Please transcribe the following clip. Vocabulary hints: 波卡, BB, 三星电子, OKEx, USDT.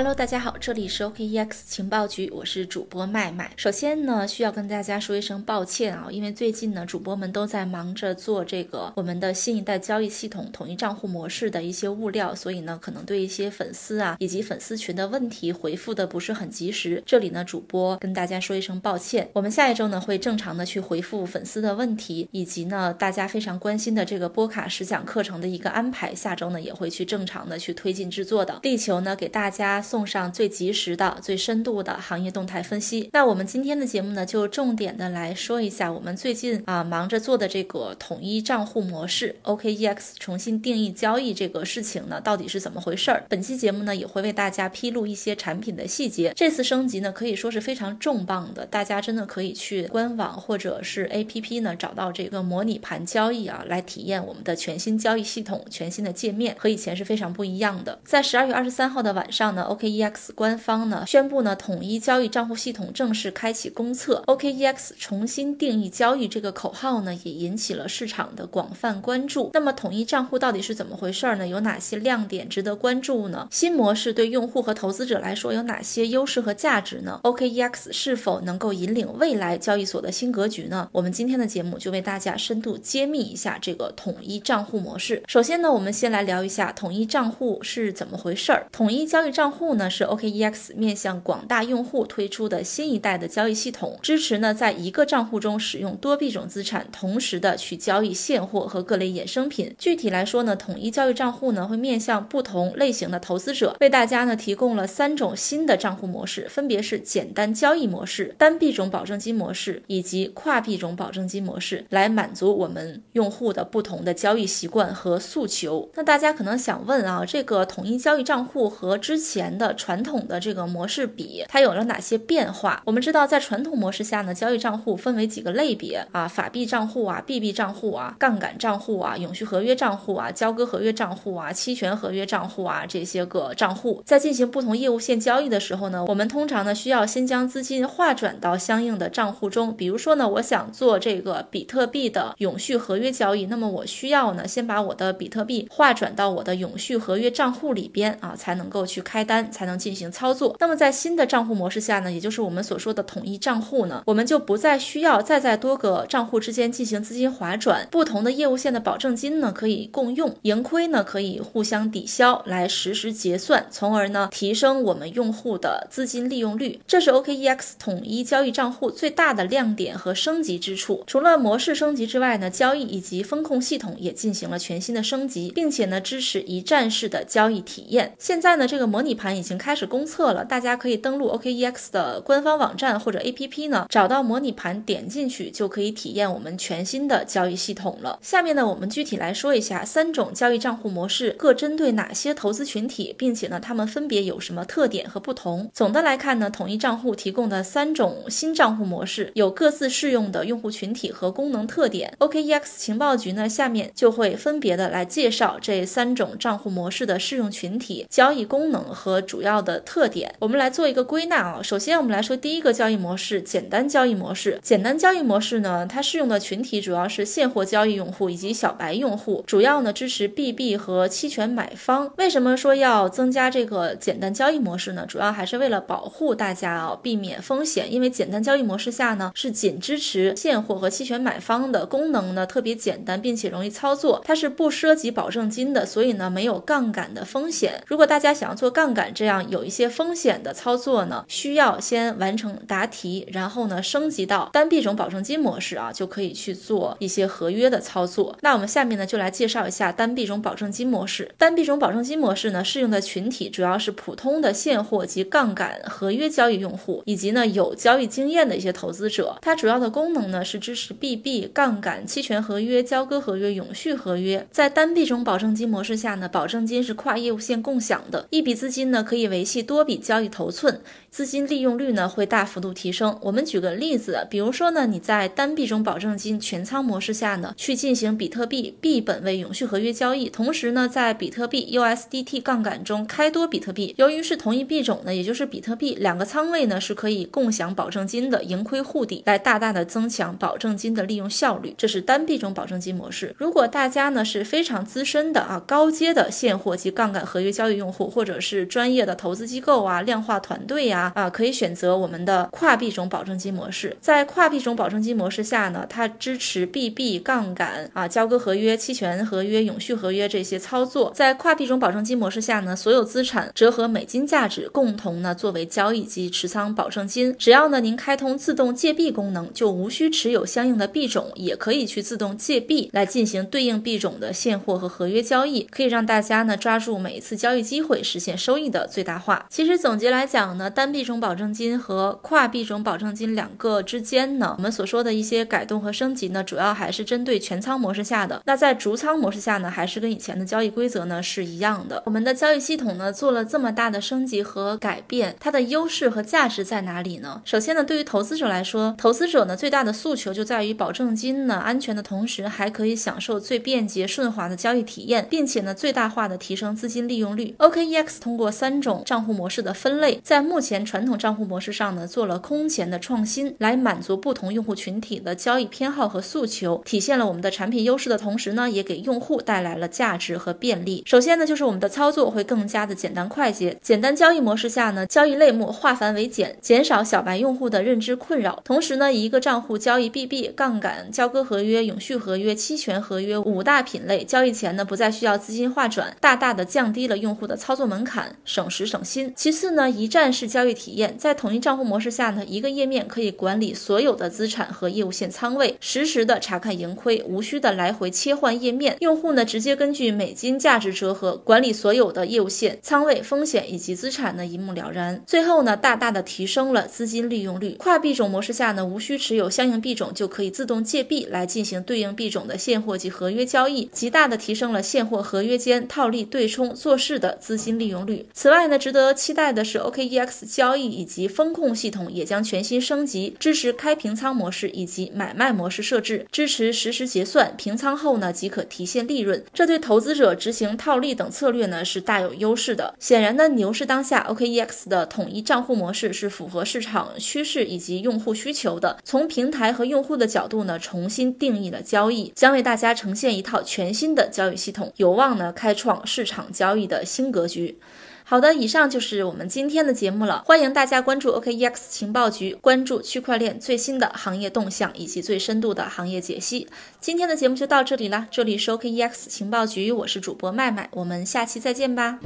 Hello， 大家好，这里是 OKEx 情报局，我是主播麦麦。首先呢，需要跟大家说一声抱歉啊，因为最近呢，主播们都在忙着做这个我们的新一代交易系统统一账户模式的一些物料，所以呢，可能对一些粉丝啊以及粉丝群的问题回复的不是很及时。这里呢，主播跟大家说一声抱歉。我们下一周呢会正常的去回复粉丝的问题，以及呢大家非常关心的这个波卡实讲课程的一个安排，下周呢也会去正常的去推进制作的。力求呢给大家送上最及时的最深度的行业动态分析。那我们今天的节目呢就重点的来说一下我们最近忙着做的这个统一账户模式 OKEx 重新定义交易这个事情呢到底是怎么回事儿。本期节目呢也会为大家披露一些产品的细节。这次升级呢可以说是非常重磅的，大家真的可以去官网或者是 APP 呢找到这个模拟盘交易啊，来体验我们的全新交易系统，全新的界面和以前是非常不一样的。在12月23号的晚上呢OKEx 官方呢宣布呢统一交易账户系统正式开启公测， OKEx 重新定义交易这个口号呢也引起了市场的广泛关注。那么统一账户到底是怎么回事呢？有哪些亮点值得关注呢？新模式对用户和投资者来说有哪些优势和价值呢？ OKEx 是否能够引领未来交易所的新格局呢？我们今天的节目就为大家深度揭秘一下这个统一账户模式。首先呢我们先来聊一下统一账户是怎么回事。统一交易账户是 OKEx 面向广大用户推出的新一代的交易系统，支持呢在一个账户中使用多币种资产，同时的去交易现货和各类衍生品。具体来说呢，统一交易账户呢会面向不同类型的投资者，为大家呢提供了三种新的账户模式，分别是简单交易模式、单币种保证金模式以及跨币种保证金模式，来满足我们用户的不同的交易习惯和诉求。那大家可能想问啊，这个统一交易账户和之前的传统的这个模式比它有了哪些变化？我们知道在传统模式下呢，交易账户分为几个类别啊，法币账户啊、BB 账户啊、杠杆账户啊、永续合约账户啊、交割合约账户啊、期权合约账户啊这些个账户。在进行不同业务线交易的时候呢，我们通常呢需要先将资金划转到相应的账户中。比如说呢，我想做这个比特币的永续合约交易，那么我需要呢先把我的比特币划转到我的永续合约账户里边啊，才能够去开单，才能进行操作。那么在新的账户模式下呢，也就是我们所说的统一账户呢，我们就不再需要再在多个账户之间进行资金划转，不同的业务线的保证金呢可以共用，盈亏呢可以互相抵消，来实时结算，从而呢提升我们用户的资金利用率。这是 OKEx 统一交易账户最大的亮点和升级之处。除了模式升级之外呢，交易以及风控系统也进行了全新的升级，并且呢支持一站式的交易体验。现在呢这个模拟盘已经开始公测了，大家可以登录 OKEx 的官方网站或者 APP 呢，找到模拟盘，点进去就可以体验我们全新的交易系统了。下面呢，我们具体来说一下三种交易账户模式各针对哪些投资群体，并且呢，它们分别有什么特点和不同。总的来看呢，统一账户提供的三种新账户模式有各自适用的用户群体和功能特点。 OKEx 情报局呢，下面就会分别的来介绍这三种账户模式的适用群体、交易功能和主要的特点。我们来做一个归纳啊。首先我们来说第一个交易模式，简单交易模式。简单交易模式呢，它适用的群体主要是现货交易用户以及小白用户，主要呢支持 BB 和期权买方。为什么说要增加这个简单交易模式呢？主要还是为了保护大家啊，避免风险。因为简单交易模式下呢，是仅支持现货和期权买方的，功能呢特别简单并且容易操作，它是不涉及保证金的，所以呢没有杠杆的风险。如果大家想要做杠杆这样有一些风险的操作呢，需要先完成答题，然后呢升级到单币种保证金模式啊，就可以去做一些合约的操作。那我们下面呢就来介绍一下单币种保证金模式。单币种保证金模式呢适用的群体主要是普通的现货及杠杆合约交易用户，以及呢有交易经验的一些投资者。它主要的功能呢是支持 BB、 杠杆、期权合约、交割合约、永续合约。在单币种保证金模式下呢，保证金是跨业务线共享的，一笔资金呢可以维系多笔交易头寸，资金利用率呢会大幅度提升。我们举个例子，比如说呢，你在单币种保证金全仓模式下呢，去进行比特币币本位永续合约交易，同时呢，在比特币 USDT 杠杆中开多比特币。由于是同一币种呢，也就是比特币，两个仓位呢是可以共享保证金的，盈亏互抵，来大大的增强保证金的利用效率。这是单币种保证金模式。如果大家呢是非常资深的啊，高阶的现货及杠杆合约交易用户，或者是专专业的投资机构啊、量化团队呀、可以选择我们的跨币种保证金模式。在跨币种保证金模式下呢，它支持 BB 杠杆啊、交割合约、期权合约、永续合约这些操作。在跨币种保证金模式下呢，所有资产折合美金价值共同呢作为交易及持仓保证金。只要呢您开通自动借币功能，就无需持有相应的币种，也可以去自动借币来进行对应币种的现货和合约交易，可以让大家呢抓住每一次交易机会，实现收益的最大化。其实总结来讲呢，单币种保证金和跨币种保证金两个之间呢，我们所说的一些改动和升级呢，主要还是针对全仓模式下的。那在逐仓模式下呢，还是跟以前的交易规则呢是一样的。我们的交易系统呢做了这么大的升级和改变，它的优势和价值在哪里呢？首先呢，对于投资者来说，投资者呢最大的诉求就在于保证金呢安全的同时，还可以享受最便捷顺滑的交易体验，并且呢最大化的提升资金利用率。 OKEx 通过3种账户模式的分类，在目前传统账户模式上呢做了空前的创新，来满足不同用户群体的交易偏好和诉求，体现了我们的产品优势的同时呢，也给用户带来了价值和便利。首先呢，就是我们的操作会更加的简单快捷。简单交易模式下呢，交易类目化繁为简，减少小白用户的认知困扰。同时呢，一个账户交易 BB 杠杆、交割合约、永续合约、期权合约5大品类，交易前呢不再需要资金划转，大大的降低了用户的操作门槛，省时省心。其次呢，一站式交易体验，在统一账户模式下呢，一个页面可以管理所有的资产和业务线仓位，实时的查看盈亏，无需的来回切换页面。用户呢直接根据美金价值折合管理所有的业务线、仓位、风险以及资产呢一目了然。最后呢，大大的提升了资金利用率。跨币种模式下呢，无需持有相应币种就可以自动借币来进行对应币种的现货及合约交易，极大的提升了现货合约间套利、对冲、做市的资金利用率。此外呢，值得期待的是 OKEx 交易以及风控系统也将全新升级，支持开平仓模式以及买卖模式设置，支持实时结算，平仓后呢即可提现利润，这对投资者执行套利等策略呢是大有优势的。显然呢，牛市当下 OKEx 的统一账户模式是符合市场趋势以及用户需求的，从平台和用户的角度呢重新定义了交易，将为大家呈现一套全新的交易系统，有望呢开创市场交易的新格局。好的，以上就是我们今天的节目了，欢迎大家关注 OKEx 情报局，关注区块链最新的行业动向以及最深度的行业解析。今天的节目就到这里了，这里是 OKEx 情报局，我是主播麦麦，我们下期再见吧。